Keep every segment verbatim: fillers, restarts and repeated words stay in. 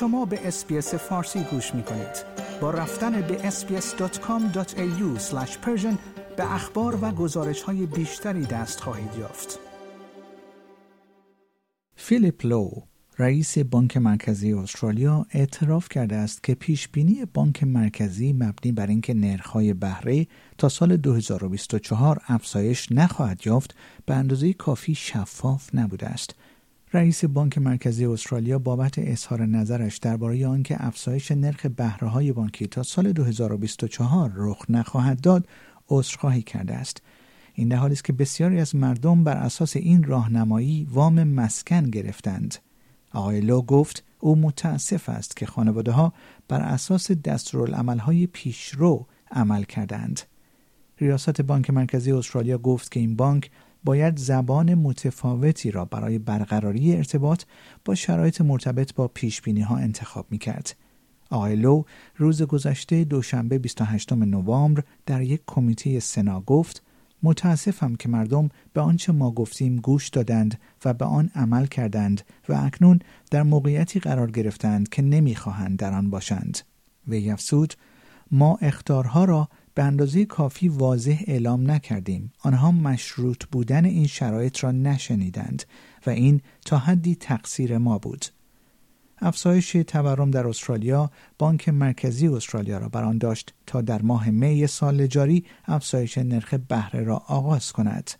شما به اس‌بی‌اس فارسی گوش می‌کنید. با رفتن به اس بی اس دات کام دات ای یو به اخبار و گزارش‌های بیشتری دست خواهید یافت. فیلیپ لو، رئیس بانک مرکزی استرالیا، اعتراف کرده است که پیشبینی بانک مرکزی مبنی بر اینکه نرخ‌های بهره تا سال دو هزار و بیست و چهار افزایش نخواهد یافت، به اندازه کافی شفاف نبوده است. رئیس بانک مرکزی استرالیا بابت اظهار نظرش درباره آنکه افزایش نرخ بهره‌های بانکی تا سال دو هزار و بیست و چهار رخ نخواهد داد، عذرخواهی کرده است. این در حالی است که بسیاری از مردم بر اساس این راهنمایی وام مسکن گرفتند. آقای لو گفت او متاسف است که خانواده‌ها بر اساس دستورالعمل‌های پیشرو عمل کردند. ریاست بانک مرکزی استرالیا گفت که این بانک باید زبان متفاوتی را برای برقراری ارتباط با شرایط مرتبط با پیشبینی‌ها انتخاب می‌کرد. آقای لو روز گذشته دوشنبه بیست و هشتم نوامبر در یک کمیته سنا گفت: متاسفم که مردم به آنچه ما گفتیم گوش دادند و به آن عمل کردند و اکنون در موقعیتی قرار گرفتند که نمی‌خواهند در آن باشند. وی افزود: ما اخطارها را به اندازه کافی واضح اعلام نکردیم. آنها مشروط بودن این شرایط را نشنیدند و این تا حدی تقصیر ما بود. افزایش تورم در استرالیا، بانک مرکزی استرالیا را بر آن داشت تا در ماه می سال جاری افزایش نرخ بهره را آغاز کند.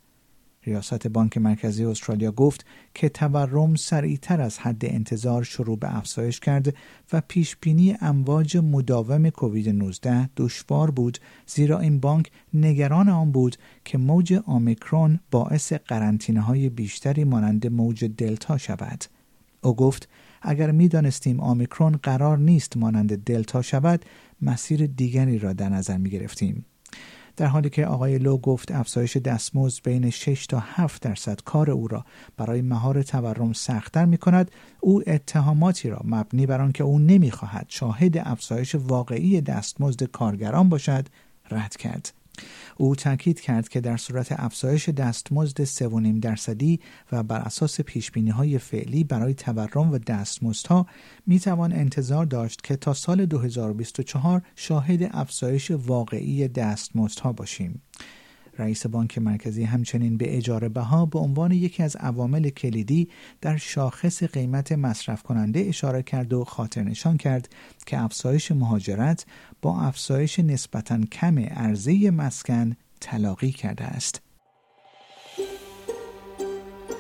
ریاست بانک مرکزی استرالیا گفت که تورم سریعتر از حد انتظار شروع به افزایش کرد و پیشبینی امواج مداوم کووید نوزده دشوار بود، زیرا این بانک نگران آن بود که موج اومیکرون باعث قرنطینه‌های بیشتری مانند موج دلتا شود. او گفت اگر می دانستیم اومیکرون قرار نیست مانند دلتا شود، مسیر دیگری را در نظر می گرفتیم. در حالی که آقای لو گفت افزایش دستمزد بین شش تا هفت درصد کار او را برای مهار تورم سخت‌تر می‌کند، او اتهاماتی را مبنی بر آنکه او نمی‌خواهد شاهد افزایش واقعی دستمزد کارگران باشد، رد کرد. او تاکید کرد که در صورت افزایش دستمزد سه و نیم درصدی و بر اساس پیش‌بینی‌های فعلی برای تورم و دستمزدها می‌توان انتظار داشت که تا سال دو هزار و بیست و چهار شاهد افزایش واقعی دستمزدها باشیم. رئیس بانک مرکزی همچنین به اجاره بها به عنوان یکی از عوامل کلیدی در شاخص قیمت مصرف کننده اشاره کرد و خاطرنشان کرد که افزایش مهاجرت با افزایش نسبتاً کم عرضه مسکن تلاقی کرده است.